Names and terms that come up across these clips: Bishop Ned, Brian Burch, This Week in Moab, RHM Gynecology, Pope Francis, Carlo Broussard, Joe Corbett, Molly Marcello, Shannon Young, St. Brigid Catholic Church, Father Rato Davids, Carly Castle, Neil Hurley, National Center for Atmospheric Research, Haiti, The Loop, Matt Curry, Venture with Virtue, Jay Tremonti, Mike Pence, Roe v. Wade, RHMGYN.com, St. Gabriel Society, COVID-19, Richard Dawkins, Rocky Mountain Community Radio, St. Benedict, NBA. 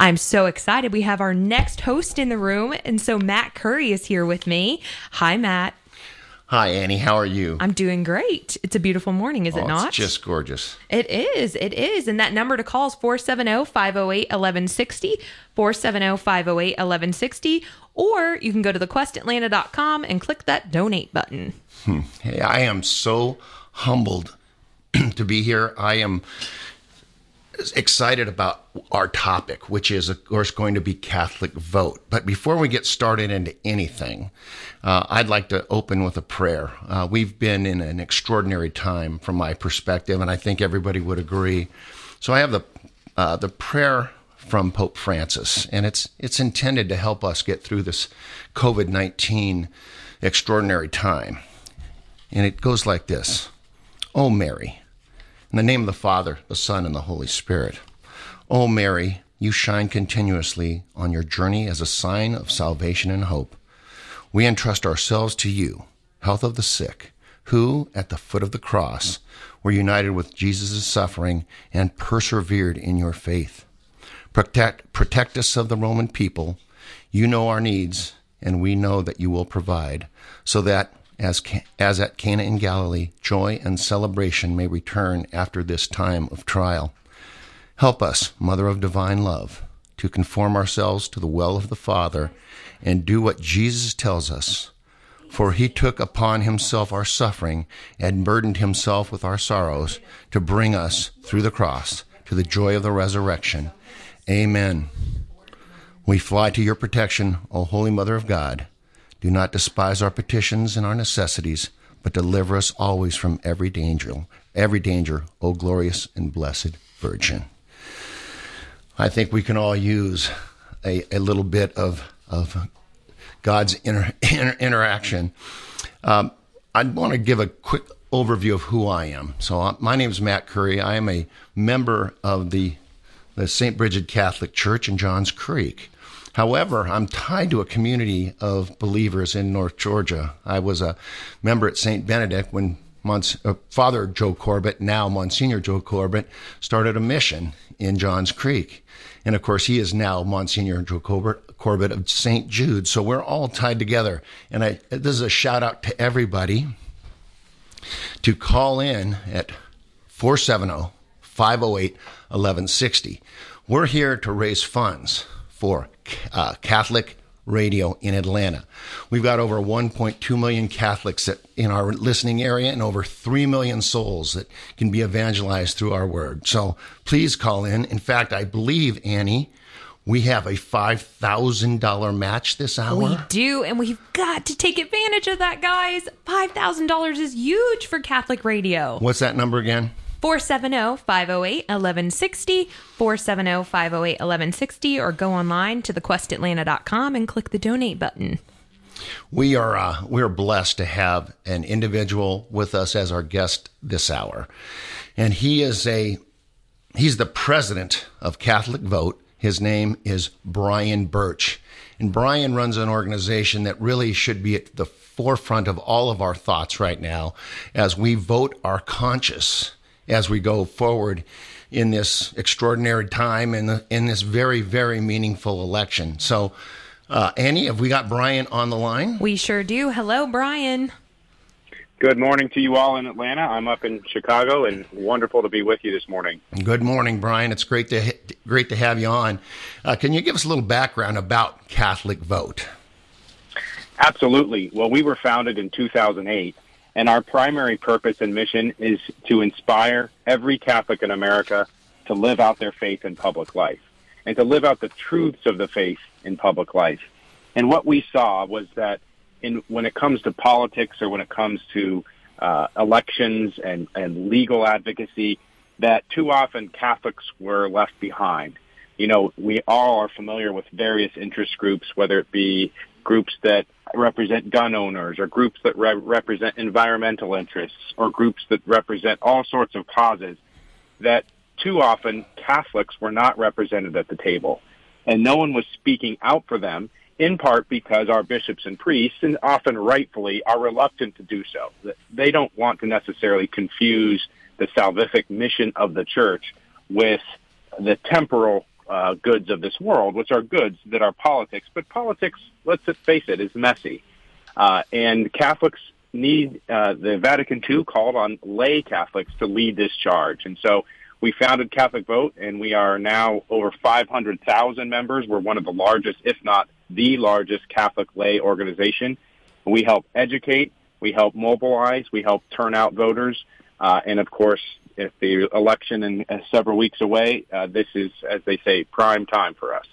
I'm so excited. We have our next host in the room, and so Matt Curry is here with me. Hi, Matt. Hi, Annie. How are you? I'm doing great. It's a beautiful morning, is it not? It's just gorgeous. It is. It is. And that number to call is 470-508-1160, 470-508-1160, or you can go to thequestatlanta.com and click that donate button. Hey, I am so humbled to be here. I am excited about our topic, which is, of course, going to be Catholic Vote. But before we get started into anything, I'd like to open with a prayer. We've been in an extraordinary time from my perspective, and I think everybody would agree. So I have the prayer from Pope Francis, and it's intended to help us get through this COVID-19 extraordinary time. And it goes like this. O Mary, in the name of the Father, the Son, and the Holy Spirit. O Mary, you shine continuously on your journey as a sign of salvation and hope. We entrust ourselves to you, health of the sick, who, at the foot of the cross, were united with Jesus' suffering and persevered in your faith. Protect us of the Roman people. You know our needs, and we know that you will provide, so that as at Cana in Galilee, joy and celebration may return after this time of trial. Help us, Mother of Divine Love, to conform ourselves to the will of the Father and do what Jesus tells us. For he took upon himself our suffering and burdened himself with our sorrows to bring us, through the cross, to the joy of the resurrection. Amen. We fly to your protection, O Holy Mother of God. Do not despise our petitions and our necessities, but deliver us always from every danger, O glorious and blessed Virgin. I think we can all use a little bit of God's interaction. I want to give a quick overview of who I am. So my name is Matt Curry. I am a member of the St. Brigid Catholic Church in Johns Creek. However, I'm tied to a community of believers in North Georgia. I was a member at St. Benedict when Father Joe Corbett, now Monsignor Joe Corbett, started a mission in Johns Creek. And, of course, he is now Monsignor Joe Corbett of St. Jude. So we're all tied together. And this is a shout-out to everybody to call in at 470-508-1160. We're here to raise funds for Catholic Radio in Atlanta. We've got over 1.2 million Catholics in our listening area and over 3 million souls that can be evangelized through our word. So please call in. In fact, I believe, Annie, we have a $5,000 match this hour. We do, and we've got to take advantage of that, guys. $5,000 is huge for Catholic Radio. What's that number again? 470-508-1160, 470-508-1160, or go online to thequestatlanta.com and click the donate button. We are blessed to have an individual with us as our guest this hour. And he's the president of Catholic Vote. His name is Brian Burch. And Brian runs an organization that really should be at the forefront of all of our thoughts right now as we vote our conscience as we go forward in this extraordinary time and in this very, very meaningful election. So, Annie, have we got Brian on the line? We sure do. Hello, Brian. Good morning to you all in Atlanta. I'm up in Chicago, and wonderful to be with you this morning. Good morning, Brian. It's great to have you on. Can you give us a little background about Catholic Vote? Absolutely. Well, we were founded in 2008. And our primary purpose and mission is to inspire every Catholic in America to live out their faith in public life and to live out the truths of the faith in public life. And what we saw was that when it comes to politics or when it comes to elections and legal advocacy, that too often Catholics were left behind. You know, we all are familiar with various interest groups, whether it be groups that represent gun owners or groups that represent environmental interests or groups that represent all sorts of causes, that too often Catholics were not represented at the table. And no one was speaking out for them, in part because our bishops and priests, and often rightfully, are reluctant to do so. They don't want to necessarily confuse the salvific mission of the Church with the temporal goods of this world, which are goods that are politics. But politics, let's face it, is messy. And Catholics need, the Vatican II called on lay Catholics to lead this charge. And so we founded Catholic Vote, and we are now over 500,000 members. We're one of the largest, if not the largest, Catholic lay organization. We help educate, we help mobilize, we help turn out voters, and of course, if the election is several weeks away, this is, as they say, prime time for us.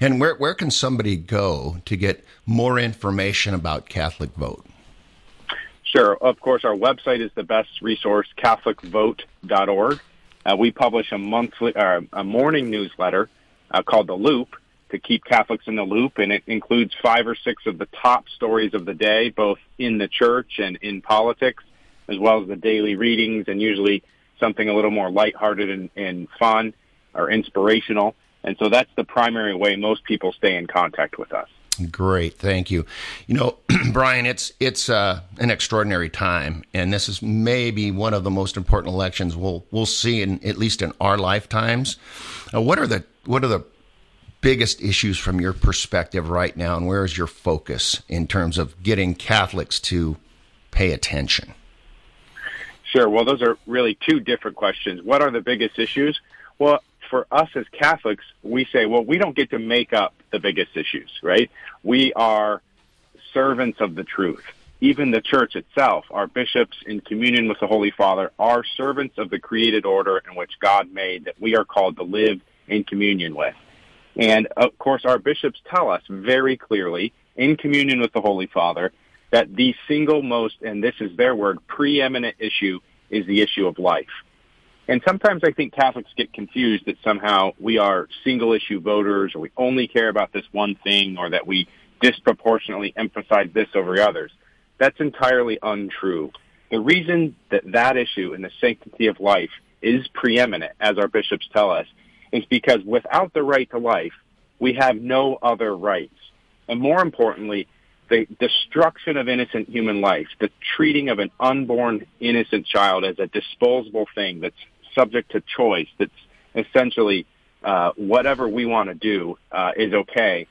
And where can somebody go to get more information about Catholic Vote? Sure. Of course, our website is the best resource, CatholicVote.org. We publish a morning newsletter called The Loop to keep Catholics in the loop, and it includes 5 or 6 of the top stories of the day, both in the church and in politics, as well as the daily readings, and usually something a little more lighthearted and fun or inspirational. And so that's the primary way most people stay in contact with us. Great, thank you. You know, Brian, it's an extraordinary time, and this is maybe one of the most important elections we'll see in at least in our lifetimes. What are the biggest issues from your perspective right now, and where is your focus in terms of getting Catholics to pay attention? Sure. Well, those are really two different questions. What are the biggest issues? Well, for us as Catholics, we say, well, we don't get to make up the biggest issues, right? We are servants of the truth. Even the church itself, our bishops in communion with the Holy Father, are servants of the created order in which God made, that we are called to live in communion with. And, of course, our bishops tell us very clearly, in communion with the Holy Father, that the single most, and this is their word, preeminent issue is the issue of life. And sometimes I think Catholics get confused that somehow we are single-issue voters, or we only care about this one thing, or that we disproportionately emphasize this over others. That's entirely untrue. The reason that issue and the sanctity of life is preeminent, as our bishops tell us, is because without the right to life, we have no other rights. And more importantly, the destruction of innocent human life, the treating of an unborn innocent child as a disposable thing that's subject to choice, that's essentially whatever we want to do is okay,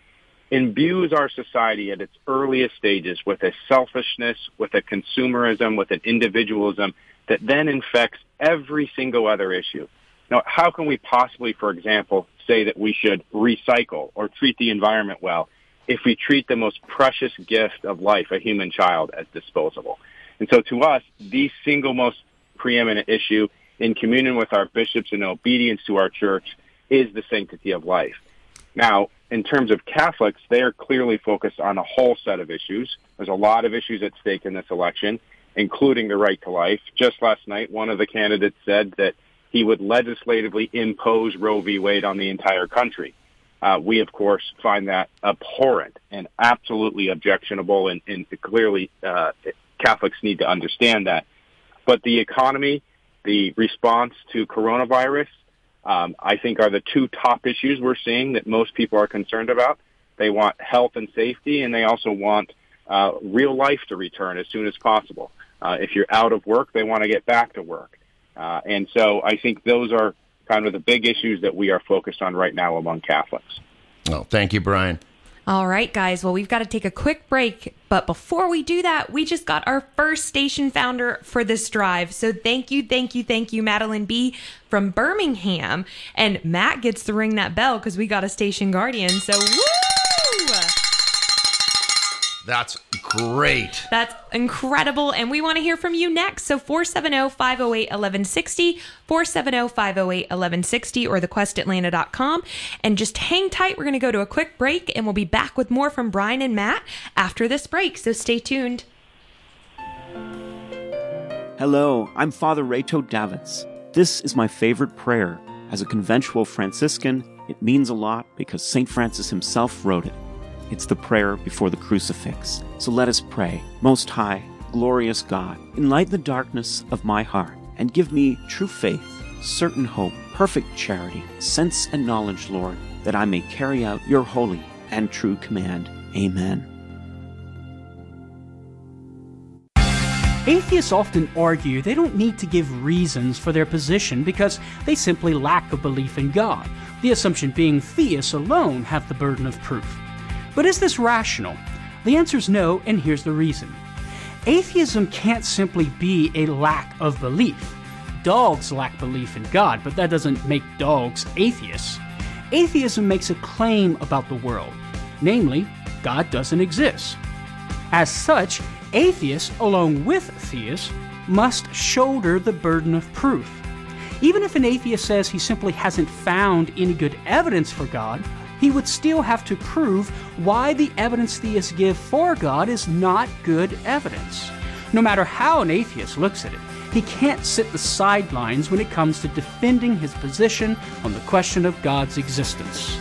imbues our society at its earliest stages with a selfishness, with a consumerism, with an individualism that then infects every single other issue. Now, how can we possibly, for example, say that we should recycle or treat the environment well if we treat the most precious gift of life, a human child, as disposable? And so to us, the single most preeminent issue, in communion with our bishops and obedience to our church, is the sanctity of life. Now, in terms of Catholics, they are clearly focused on a whole set of issues. There's a lot of issues at stake in this election, including the right to life. Just last night, one of the candidates said that he would legislatively impose Roe v. Wade on the entire country. We, of course, find that abhorrent and absolutely objectionable, and clearly Catholics need to understand that. But the economy, the response to coronavirus, I think are the two top issues we're seeing that most people are concerned about. They want health and safety, and they also want real life to return as soon as possible. If you're out of work, they want to get back to work. And so I think those are kind of the big issues that we are focused on right now among Catholics. Well, thank you, Brian. All right, guys. Well, we've got to take a quick break. But before we do that, we just got our first station founder for this drive. So thank you, Madeline B. from Birmingham. And Matt gets to ring that bell because we got a station guardian. So woo! That's great. That's incredible. And we want to hear from you next. So 470-508-1160, 470-508-1160, or thequestatlanta.com. And just hang tight. We're going to go to a quick break, and we'll be back with more from Brian and Matt after this break. So stay tuned. Hello, I'm Father Rato Davids. This is my favorite prayer. As a conventual Franciscan, it means a lot because St. Francis himself wrote it. It's the prayer before the crucifix. So let us pray. Most high, glorious God, enlighten the darkness of my heart and give me true faith, certain hope, perfect charity, sense and knowledge, Lord, that I may carry out your holy and true command. Amen. Atheists often argue they don't need to give reasons for their position because they simply lack a belief in God. the assumption being theists alone have the burden of proof. But is this rational? The answer is no, and here's the reason. Atheism can't simply be a lack of belief. Dogs lack belief in God, but that doesn't make dogs atheists. Atheism makes a claim about the world, namely, God doesn't exist. As such, atheists, along with theists, must shoulder the burden of proof. Even if an atheist says he simply hasn't found any good evidence for God, he would still have to prove why the evidence theists give for God is not good evidence. No matter how an atheist looks at it, he can't sit the sidelines when it comes to defending his position on the question of God's existence.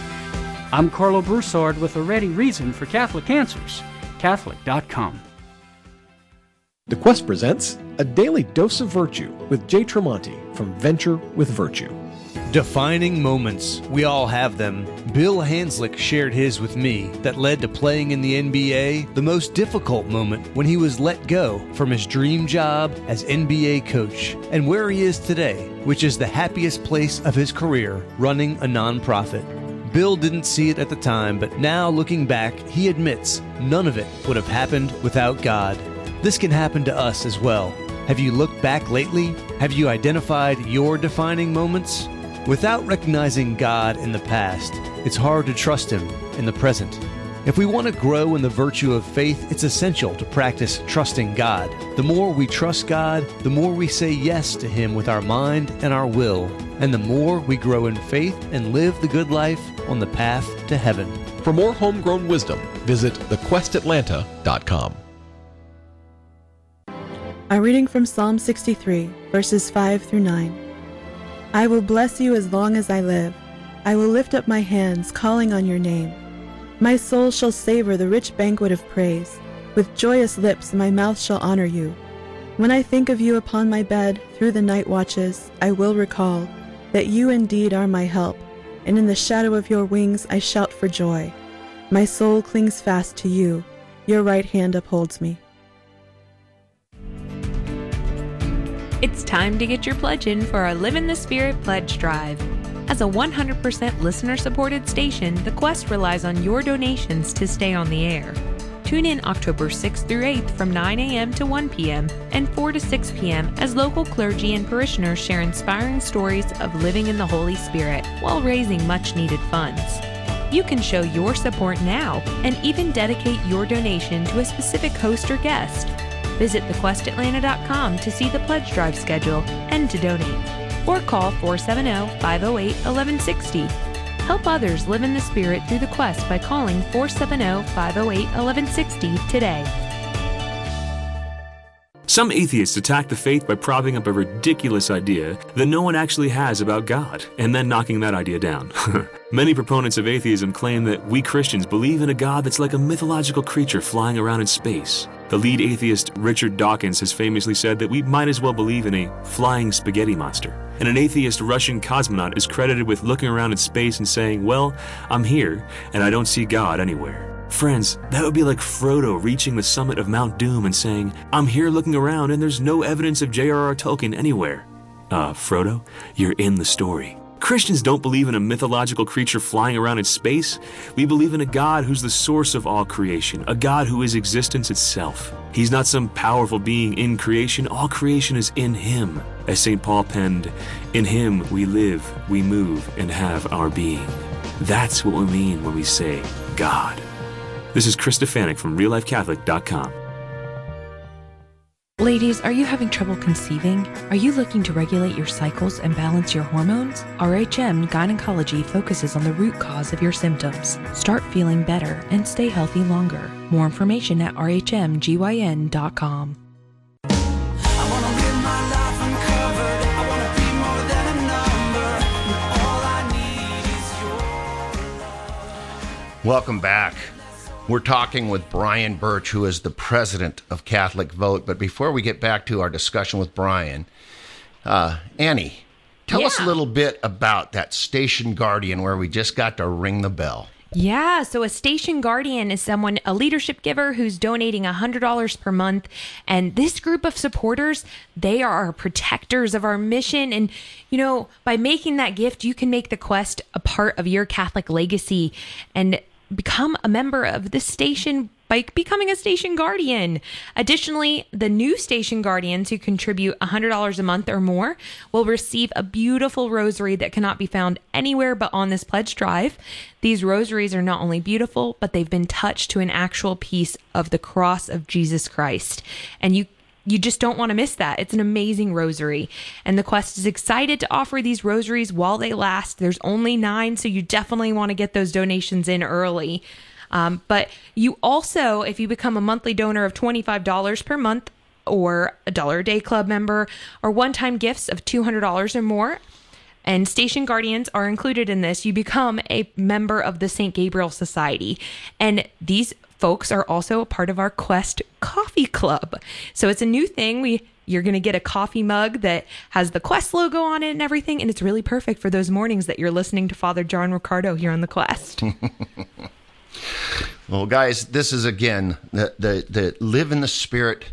I'm Carlo Broussard with a ready reason for Catholic Answers, Catholic.com. The Quest presents A Daily Dose of Virtue with Jay Tremonti from Venture with Virtue. Defining moments. We all have them. Bill Hanslick shared his with me that led to playing in the NBA, the most difficult moment when he was let go from his dream job as NBA coach, and where he is today, which is the happiest place of his career, running a nonprofit. Bill didn't see it at the time, but now looking back, he admits none of it would have happened without God. This can happen to us as well. Have you looked back lately? Have you identified your defining moments? Without recognizing God in the past, it's hard to trust Him in the present. If we want to grow in the virtue of faith, it's essential to practice trusting God. The more we trust God, the more we say yes to Him with our mind and our will, and the more we grow in faith and live the good life on the path to heaven. For more homegrown wisdom, visit thequestatlanta.com. A reading from Psalm 63, verses 5 through 9. I will bless you as long as I live. I will lift up my hands, calling on your name. My soul shall savor the rich banquet of praise. With joyous lips my mouth shall honor you. When I think of you upon my bed through the night watches, I will recall that you indeed are my help, and in the shadow of your wings I shout for joy. My soul clings fast to you. Your right hand upholds me. It's time to get your pledge in for our Live in the Spirit Pledge Drive. As a 100% listener-supported station, The Quest relies on your donations to stay on the air. Tune in October 6th through 8th from 9 a.m. to 1 p.m. and 4 to 6 p.m. as local clergy and parishioners share inspiring stories of living in the Holy Spirit while raising much-needed funds. You can show your support now and even dedicate your donation to a specific host or guest. Visit thequestatlanta.com to see the pledge drive schedule and to donate, or call 470-508-1160. Help others live in the Spirit through the Quest by calling 470-508-1160 today. Some atheists attack the faith by propping up a ridiculous idea that no one actually has about God, and then knocking that idea down. Many proponents of atheism claim that we Christians believe in a God that's like a mythological creature flying around in space. The lead atheist Richard Dawkins has famously said that we might as well believe in a flying spaghetti monster. And an atheist Russian cosmonaut is credited with looking around in space and saying, "Well, I'm here, and I don't see God anywhere." Friends, that would be like Frodo reaching the summit of Mount Doom and saying, "I'm here looking around and there's no evidence of J.R.R. Tolkien anywhere." Frodo, you're in the story. Christians don't believe in a mythological creature flying around in space. We believe in a God who's the source of all creation, a God who is existence itself. He's not some powerful being in creation. All creation is in Him. As St. Paul penned, "In Him we live, we move, and have our being." That's what we mean when we say God. This is Chris Stefanik from ReallifeCatholic.com. Ladies, are you having trouble conceiving? Are you looking to regulate your cycles and balance your hormones? RHM Gynecology focuses on the root cause of your symptoms. Start feeling better and stay healthy longer. More information at RHMGYN.com. Welcome back. We're talking with Brian Burch, who is the president of Catholic Vote. But before we get back to our discussion with Brian, Annie, tell us a little bit about that station guardian where we just got to ring the bell. Yeah, so a station guardian is someone, a leadership giver who's donating $100 per month. And this group of supporters, they are our protectors of our mission. And, you know, by making that gift, you can make the quest a part of your Catholic legacy and become a member of this station by becoming a station guardian. Additionally, the new station guardians who contribute $100 a month or more will receive a beautiful rosary that cannot be found anywhere but on this pledge drive. These rosaries are not only beautiful, but they've been touched to an actual piece of the cross of Jesus Christ. And you just don't want to miss that. It's an amazing rosary. And the Quest is excited to offer these rosaries while they last. There's only 9, so you definitely want to get those donations in early. But you also, if you become a monthly donor of $25 per month or a Dollar a Day Club member or one-time gifts of $200 or more, and station guardians are included in this, you become a member of the St. Gabriel Society. And these folks are also a part of our Quest Coffee Club. So it's a new thing. You're going to get a coffee mug that has the Quest logo on it and everything, and it's really perfect for those mornings that you're listening to Father John Ricardo here on the Quest. Well, guys, this is, again, the Live in the Spirit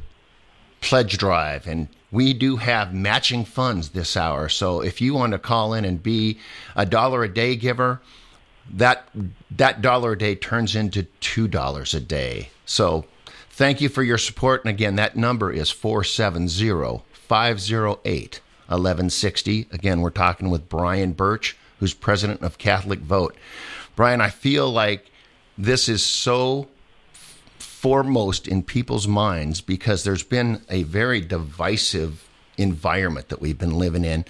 pledge drive, and we do have matching funds this hour. So if you want to call in and be a dollar a day giver, that dollar a day turns into $2 a day. So thank you for your support. And again, that number is 470-508-1160. Again, we're talking with Brian Burch, who's president of Catholic Vote. Brian, I feel like this is so foremost in people's minds because there's been a very divisive environment that we've been living in.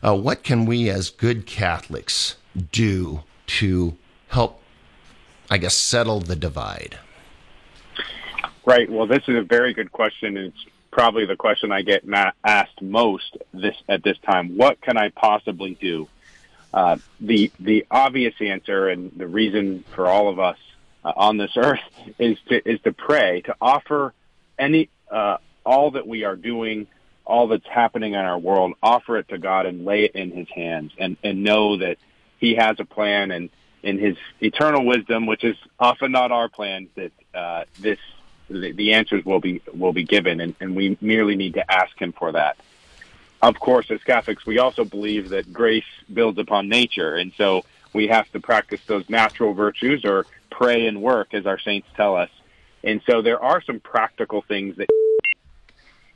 What can we as good Catholics do to help, I guess, settle the divide? Right. Well, this is a very good question. It's probably the question I get asked most at this time. What can I possibly do? The obvious answer and the reason for all of us on this earth is to pray, to offer all that we are doing, all that's happening in our world, offer it to God and lay it in His hands, and know that He has a plan, and in His eternal wisdom, which is often not our plan, that the answers will be given, and we merely need to ask Him for that. Of course, as Catholics, we also believe that grace builds upon nature, and so we have to practice those natural virtues or pray and work, as our saints tell us. And so there are some practical things that,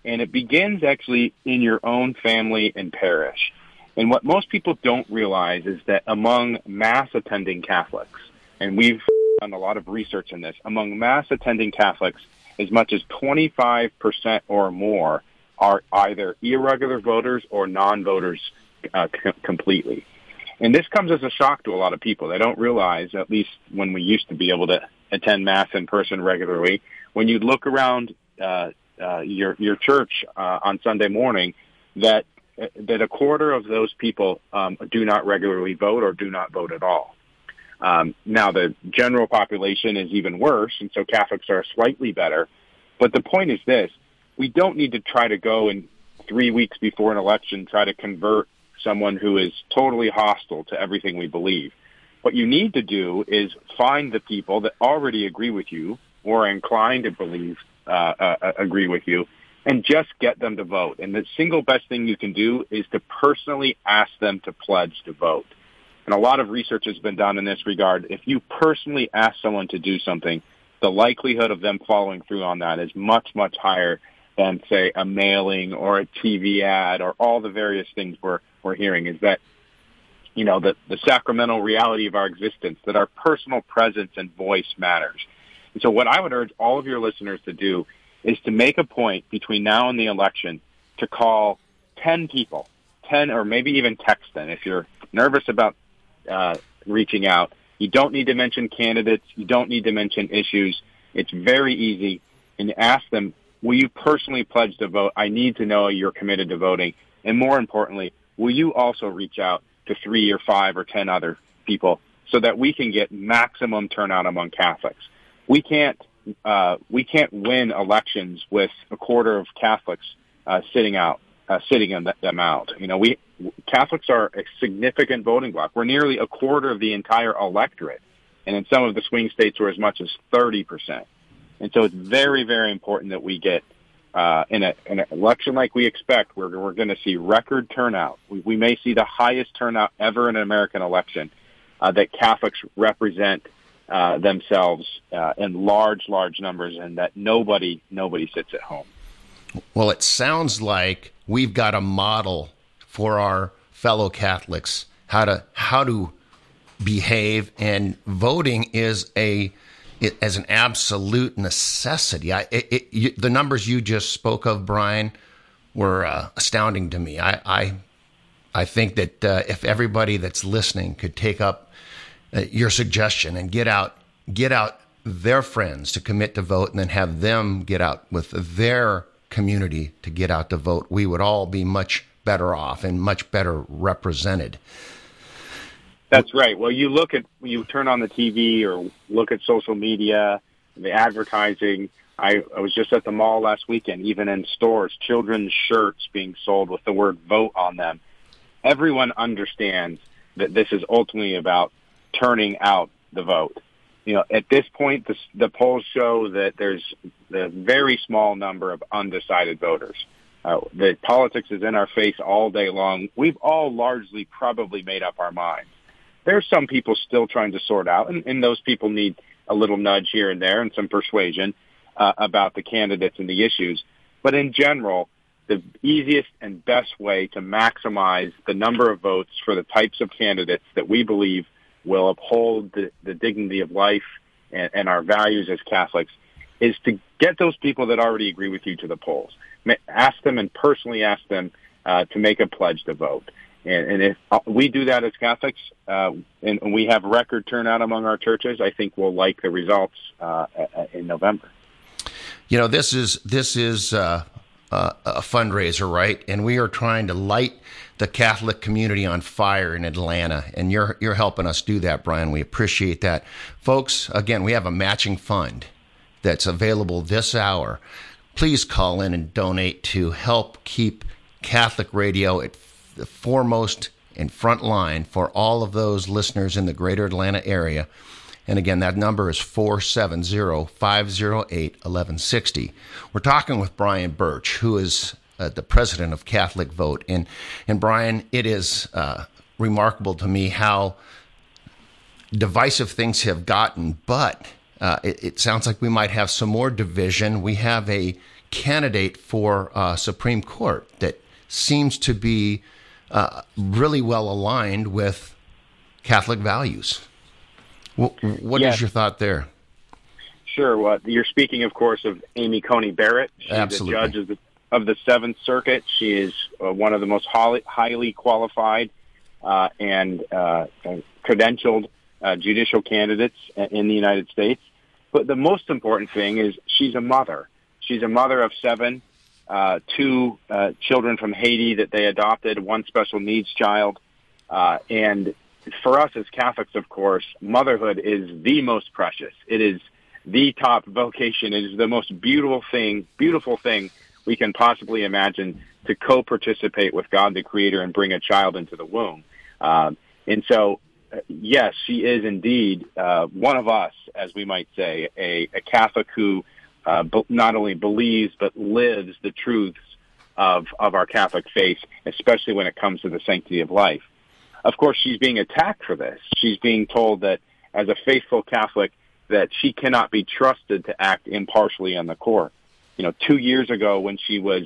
and it begins actually in your own family and parish. And what most people don't realize is that among Mass-attending Catholics, and we've done a lot of research in this, among Mass-attending Catholics, as much as 25% or more are either irregular voters or non-voters completely. And this comes as a shock to a lot of people. They don't realize, at least when we used to be able to attend Mass in person regularly, when you look around your church on Sunday morning, that a quarter of those people do not regularly vote or do not vote at all. Now, the general population is even worse, and so Catholics are slightly better. But the point is this. We don't need to try to go in 3 weeks before an election, try to convert someone who is totally hostile to everything we believe. What you need to do is find the people that already agree with you or are inclined to agree with you, and just get them to vote. And the single best thing you can do is to personally ask them to pledge to vote. And a lot of research has been done in this regard. If you personally ask someone to do something, the likelihood of them following through on that is much, much higher than, say, a mailing or a TV ad or all the various things we're hearing, is that, you know, the sacramental reality of our existence, that our personal presence and voice matters. And so what I would urge all of your listeners to do is to make a point between now and the election to call 10 people, 10 or maybe even text them. If you're nervous about reaching out, you don't need to mention candidates. You don't need to mention issues. It's very easy. And ask them, will you personally pledge to vote? I need to know you're committed to voting. And more importantly, will you also reach out to 3 or 5 or 10 other people so that we can get maximum turnout among Catholics? We can't win elections with a quarter of Catholics sitting them out. You know, Catholics are a significant voting bloc. We're nearly a quarter of the entire electorate. And in some of the swing states were as much as 30%. And so it's very, very important that we get in an election like we expect, where we're going to see record turnout. We may see the highest turnout ever in an American election, that Catholics represent themselves in large numbers, and that nobody sits at home. Well, it sounds like we've got a model for our fellow Catholics how to behave, and voting is as an absolute necessity. The numbers you just spoke of, Brian, were astounding to me. I think that if everybody that's listening could take up your suggestion and get out their friends to commit to vote, and then have them get out with their community to get out to vote, we would all be much better off and much better represented. That's right. Well, you turn on the TV or look at social media, the advertising. I was just at the mall last weekend, even in stores, children's shirts being sold with the word vote on them. Everyone understands that this is ultimately about turning out the vote. You know, at this point, the polls show that there's a very small number of undecided voters. The politics is in our face all day long. We've all largely probably made up our minds. There's some people still trying to sort out, and those people need a little nudge here and there and some persuasion about the candidates and the issues. But in general, the easiest and best way to maximize the number of votes for the types of candidates that we believe will uphold the dignity of life and our values as Catholics is to get those people that already agree with you to the polls. Ask them, and personally ask them to make a pledge to vote. And if we do that as Catholics, and we have record turnout among our churches, I think we'll like the results in November. You know, this is a fundraiser, right? And we are trying to light the Catholic community on fire in Atlanta, and you're helping us do that, Brian. We appreciate that. Folks, again, we have a matching fund that's available this hour. Please call in and donate to help keep Catholic Radio at the foremost and front line for all of those listeners in the greater Atlanta area. And again, that number is 470-508-1160. We're talking with Brian Burch, who is the president of Catholic Vote. And Brian, it is remarkable to me how divisive things have gotten, but it sounds like we might have some more division. We have a candidate for Supreme Court that seems to be really well aligned with Catholic values. What yes. is your thought there? Sure. Well, you're speaking, of course, of Amy Coney Barrett. She's Absolutely. A judge of the Seventh Circuit. She is one of the most highly qualified and credentialed judicial candidates in the United States. But the most important thing is she's a mother. She's a mother of seven, two children from Haiti that they adopted, one special needs child. And for us as Catholics, of course, motherhood is the most precious. It is the top vocation. It is the most beautiful thing we can possibly imagine, to co-participate with God the Creator and bring a child into the womb. And so, yes, she is indeed one of us, as we might say, a Catholic who not only believes but lives the truths of our Catholic faith, especially when it comes to the sanctity of life. Of course, she's being attacked for this. She's being told that, as a faithful Catholic, that she cannot be trusted to act impartially on the court. You know, 2 years ago, when she was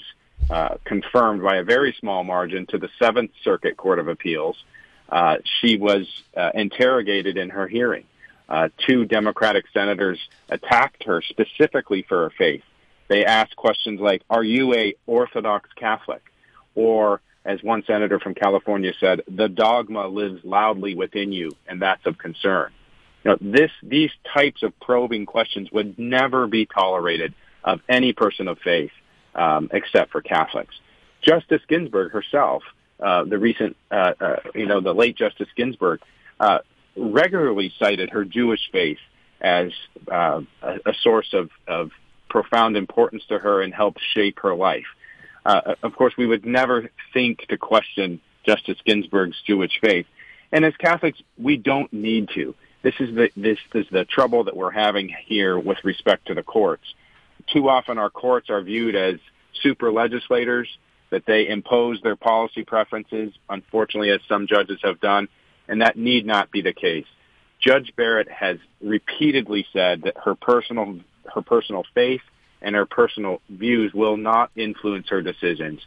confirmed by a very small margin to the Seventh Circuit Court of Appeals, she was interrogated in her hearing. Two Democratic senators attacked her specifically for her faith. They asked questions like, "Are you a Orthodox Catholic?" Or, as one senator from California said, "The dogma lives loudly within you, and that's of concern." Now, these types of probing questions would never be tolerated of any person of faith, except for Catholics. Justice Ginsburg herself, the late Justice Ginsburg, regularly cited her Jewish faith as a source of profound importance to her and helped shape her life. Of course, we would never think to question Justice Ginsburg's Jewish faith. And as Catholics, we don't need to. This is the trouble that we're having here with respect to the courts. Too often our courts are viewed as super legislators, that they impose their policy preferences, unfortunately, as some judges have done, and that need not be the case. Judge Barrett has repeatedly said that her personal faith and her personal views will not influence her decisions,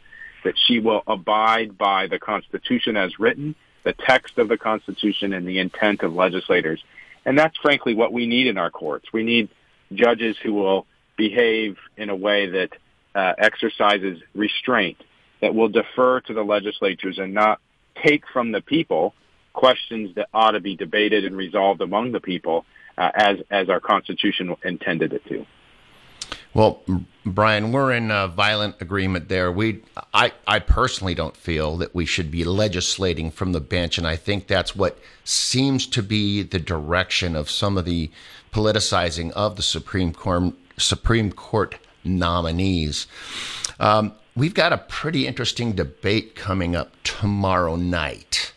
that she will abide by the Constitution as written, the text of the Constitution, and the intent of legislators. And that's frankly what we need in our courts. We need judges who will behave in a way that exercises restraint, that will defer to the legislatures and not take from the people questions that ought to be debated and resolved among the people as our Constitution intended it to. Well, Brian, we're in a violent agreement there. I personally don't feel that we should be legislating from the bench, and I think that's what seems to be the direction of some of the politicizing of the Supreme Court nominees. We've got a pretty interesting debate coming up tomorrow night.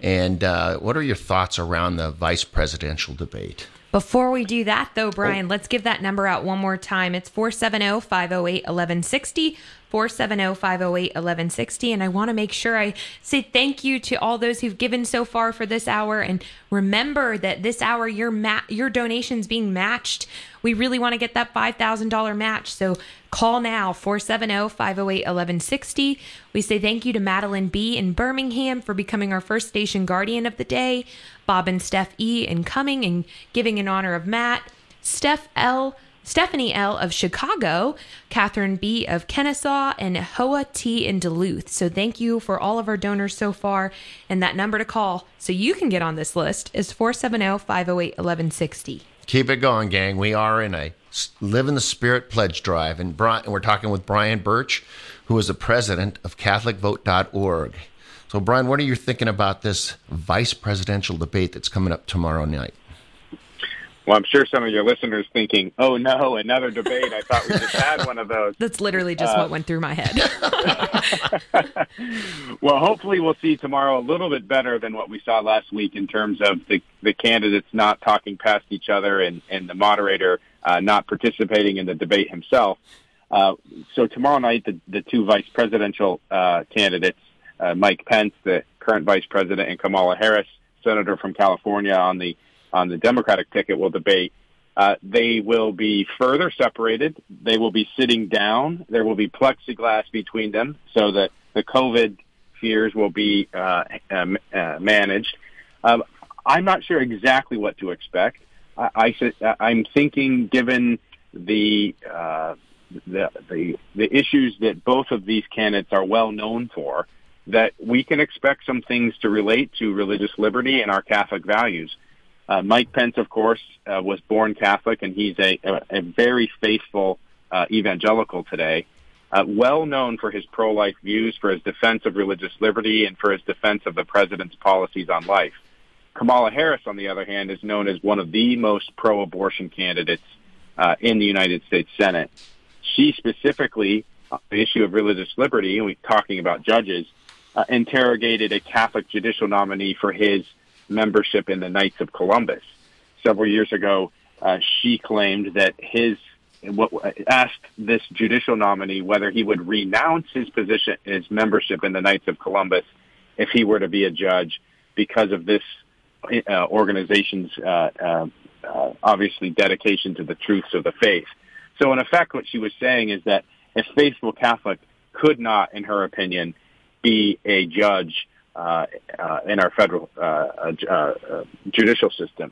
And what are your thoughts around the vice presidential debate? Before we do that, though, Brian, let's give that number out one more time. It's 470-508-1160, 470-508-1160. And I want to make sure I say thank you to all those who've given so far for this hour. And remember that this hour, your donation's being matched. We really want to get that $5,000 match. So call now, 470-508-1160. We say thank you to Madeline B. in Birmingham for becoming our first station guardian of the day. Bob and Steph E. in Cumming and giving in honor of Matt, Stephanie L. of Chicago, Catherine B. of Kennesaw, and Hoa T. in Duluth. So thank you for all of our donors so far. And that number to call so you can get on this list is 470-508-1160. Keep it going, gang. We are in a Live in the Spirit pledge drive. And we're talking with Brian Burch, who is the president of CatholicVote.org. So, Brian, what are you thinking about this vice presidential debate that's coming up tomorrow night? Well, I'm sure some of your listeners thinking, oh, no, another debate. I thought we just had one of those. That's literally just what went through my head. Well, hopefully we'll see tomorrow a little bit better than what we saw last week in terms of the candidates not talking past each other and the moderator not participating in the debate himself. So tomorrow night, the two vice presidential candidates, Mike Pence, the current vice president, and Kamala Harris, senator from California on the Democratic ticket, will debate. They will be further separated. They will be sitting down. There will be plexiglass between them so that the COVID fears will be managed. I'm not sure exactly what to expect. I'm thinking, given the issues that both of these candidates are well known for, that we can expect some things to relate to religious liberty and our Catholic values. Mike Pence, of course, was born Catholic, and he's a very faithful evangelical today, well known for his pro-life views, for his defense of religious liberty, and for his defense of the president's policies on life. Kamala Harris, on the other hand, is known as one of the most pro-abortion candidates in the United States Senate. She specifically, on the issue of religious liberty, and we're talking about judges, interrogated a Catholic judicial nominee for his membership in the Knights of Columbus. Several years ago, she claimed that asked this judicial nominee whether he would renounce his position, his membership in the Knights of Columbus, if he were to be a judge, because of this organization's obviously dedication to the truths of the faith. So in effect, what she was saying is that a faithful Catholic could not, in her opinion, be a judge in our federal judicial system.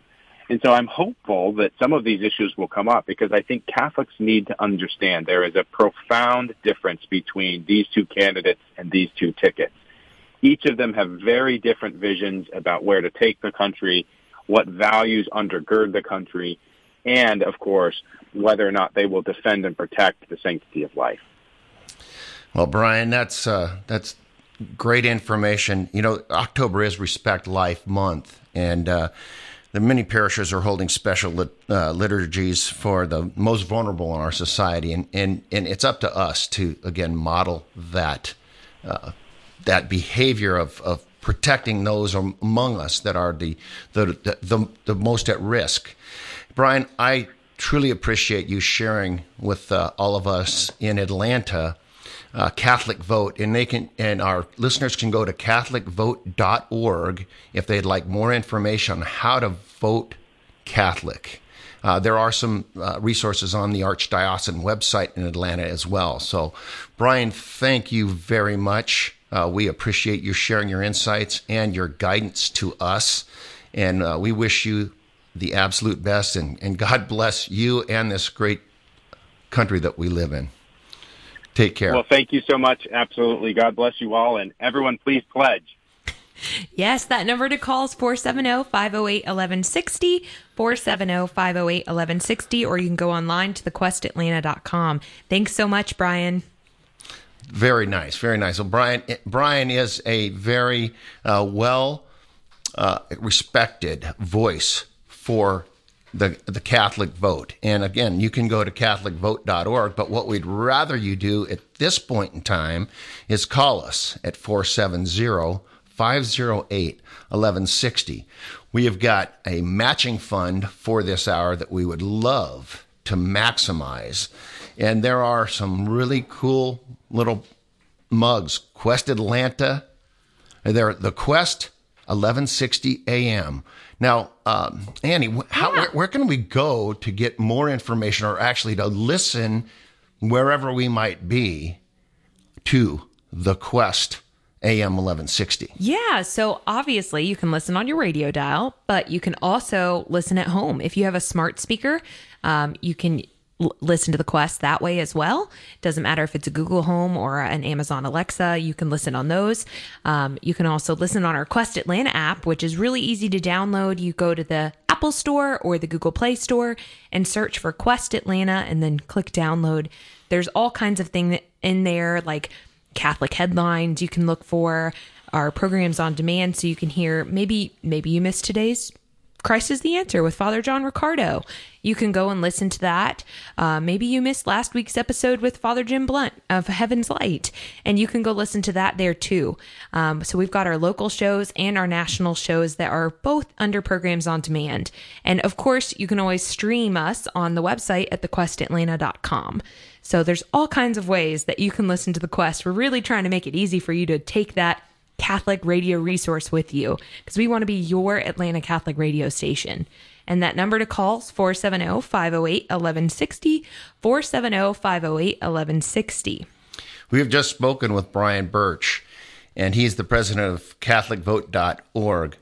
And so I'm hopeful that some of these issues will come up, because I think Catholics need to understand there is a profound difference between these two candidates and these two tickets. Each of them have very different visions about where to take the country, what values undergird the country, and, of course, whether or not they will defend and protect the sanctity of life. Well, Brian, that's great information. You know, October is Respect Life Month, and the many parishes are holding special liturgies for the most vulnerable in our society, and it's up to us to, again, model that behavior of protecting those among us that are the most at risk. Brian, I truly appreciate you sharing with all of us in Atlanta, Catholic Vote, and our listeners can go to CatholicVote.org if they'd like more information on how to vote Catholic. There are some resources on the Archdiocesan website in Atlanta as well. So, Brian, thank you very much. We appreciate you sharing your insights and your guidance to us. And we wish you the absolute best, and God bless you and this great country that we live in. Take care. Well, thank you so much. Absolutely. God bless you all. And everyone, please pledge. Yes, that number to call is 470-508-1160, 470-508-1160, or you can go online to thequestatlanta.com. Thanks so much, Brian. Very nice, very nice. So Brian is a very well-respected voice for the Catholic Vote. And again, you can go to CatholicVote.org, but what we'd rather you do at this point in time is call us at 470-508-1160. We have got a matching fund for this hour that we would love to maximize. And there are some really cool little mugs. Quest Atlanta. They're the Quest 1160 AM. Now, Annie, where can we go to get more information, or actually to listen wherever we might be to the Quest AM 1160? Yeah, so obviously you can listen on your radio dial, but you can also listen at home. If you have a smart speaker, you can listen to the Quest that way as well. Doesn't matter if it's a Google Home or an Amazon Alexa, you can listen on those. You can also listen on our Quest Atlanta app, which is really easy to download. You go to the Apple Store or the Google Play Store and search for Quest Atlanta and then click download. There's all kinds of things in there, like Catholic headlines you can look for, our programs on demand, so you can hear maybe you missed today's Christ is the Answer with Father John Ricardo. You can go and listen to that. Maybe you missed last week's episode with Father Jim Blunt of Heaven's Light, and you can go listen to that there too. So we've got our local shows and our national shows that are both under programs on demand. And of course, you can always stream us on the website at thequestatlanta.com. So there's all kinds of ways that you can listen to The Quest. We're really trying to make it easy for you to take that Catholic radio resource with you, because we want to be your Atlanta Catholic radio station. And that number to call is 470-508-1160, 470-508-1160. We have just spoken with Brian Burch, and he's the president of CatholicVote.org.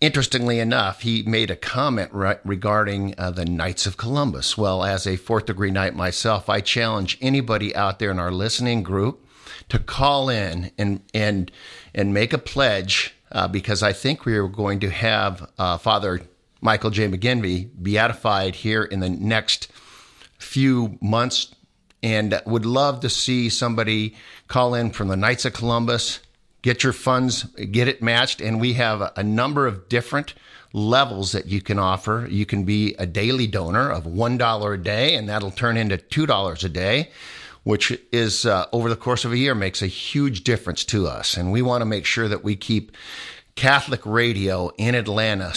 Interestingly enough, he made a comment regarding the Knights of Columbus. Well, as a fourth-degree knight myself, I challenge anybody out there in our listening group to call in and make a pledge, because I think we are going to have Father Michael J. McGinvey beatified here in the next few months, and would love to see somebody call in from the Knights of Columbus, get your funds, get it matched, and we have a number of different levels that you can offer. You can be a daily donor of $1 a day, and that'll turn into $2 a day, which is over the course of a year makes a huge difference to us. And we want to make sure that we keep Catholic radio in Atlanta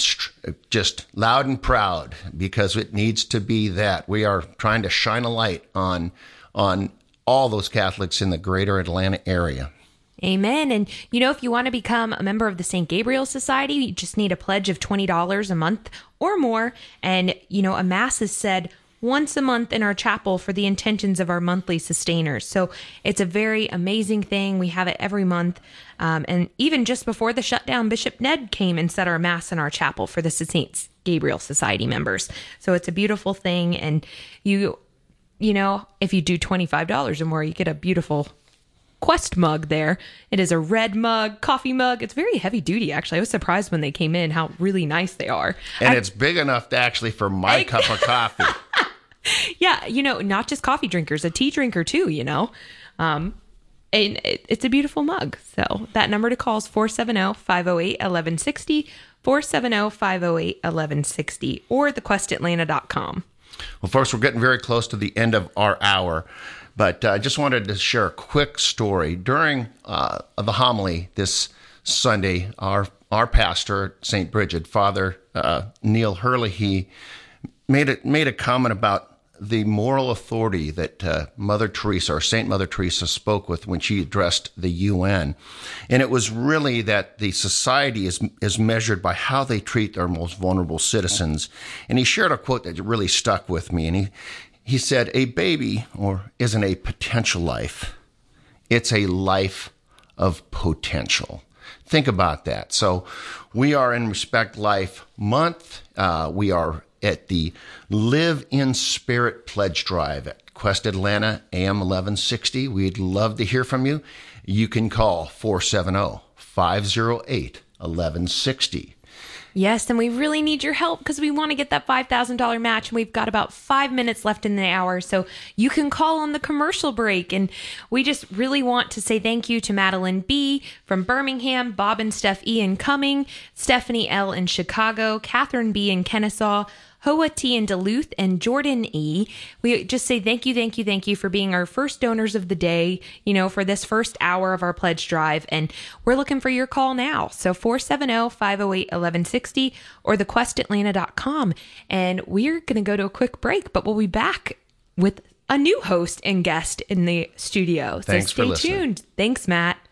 just loud and proud, because it needs to be that. We are trying to shine a light on all those Catholics in the greater Atlanta area. Amen. And, if you want to become a member of the St. Gabriel Society, you just need a pledge of $20 a month or more. And, a mass is said once a month in our chapel for the intentions of our monthly sustainers. So it's a very amazing thing. We have it every month. And even just before the shutdown, Bishop Ned came and said our mass in our chapel for the St. Gabriel Society members. So it's a beautiful thing. And if you do $25 or more, you get a beautiful Quest mug there. It is a red mug, coffee mug. It's very heavy duty, actually. I was surprised when they came in how really nice they are. And it's big enough to actually for my cup of coffee. Yeah, not just coffee drinkers, a tea drinker too, and it's a beautiful mug. So that number to call is 470-508-1160, 470-508-1160, or thequestatlanta.com. Well, folks, we're getting very close to the end of our hour, but I just wanted to share a quick story. During the homily this Sunday, our pastor, St. Brigid, Father Neil Hurley, he made a comment about the moral authority that Mother Teresa, or Saint Mother Teresa, spoke with when she addressed the UN. And it was really that the society is measured by how they treat their most vulnerable citizens. And he shared a quote that really stuck with me. And he said, a baby isn't a potential life. It's a life of potential. Think about that. So we are in Respect Life Month. We are at the Live in Spirit Pledge Drive at Quest Atlanta, AM 1160. We'd love to hear from you. You can call 470-508-1160. Yes, and we really need your help because we want to get that $5,000 match, and we've got about 5 minutes left in the hour, so you can call on the commercial break. And we just really want to say thank you to Madeline B. from Birmingham, Bob and Steph E. in Cumming, Stephanie L. in Chicago, Catherine B. in Kennesaw, Hoa T. in Duluth, and Jordan E. We just say thank you for being our first donors of the day, for this first hour of our pledge drive. And we're looking for your call now. So 470-508-1160 or thequestatlanta.com. And we're going to go to a quick break, but we'll be back with a new host and guest in the studio. So stay tuned. Thanks, Matt.